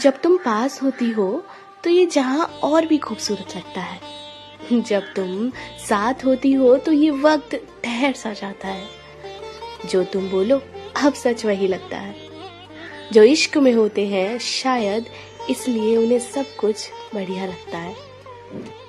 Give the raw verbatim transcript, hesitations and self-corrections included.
जब तुम पास होती हो तो ये जहां और भी खूबसूरत लगता है। जब तुम साथ होती हो तो ये वक्त ठहर सा जाता है। जो तुम बोलो अब सच वही लगता है। जो इश्क में होते हैं शायद इसलिए उन्हें सब कुछ बढ़िया लगता है।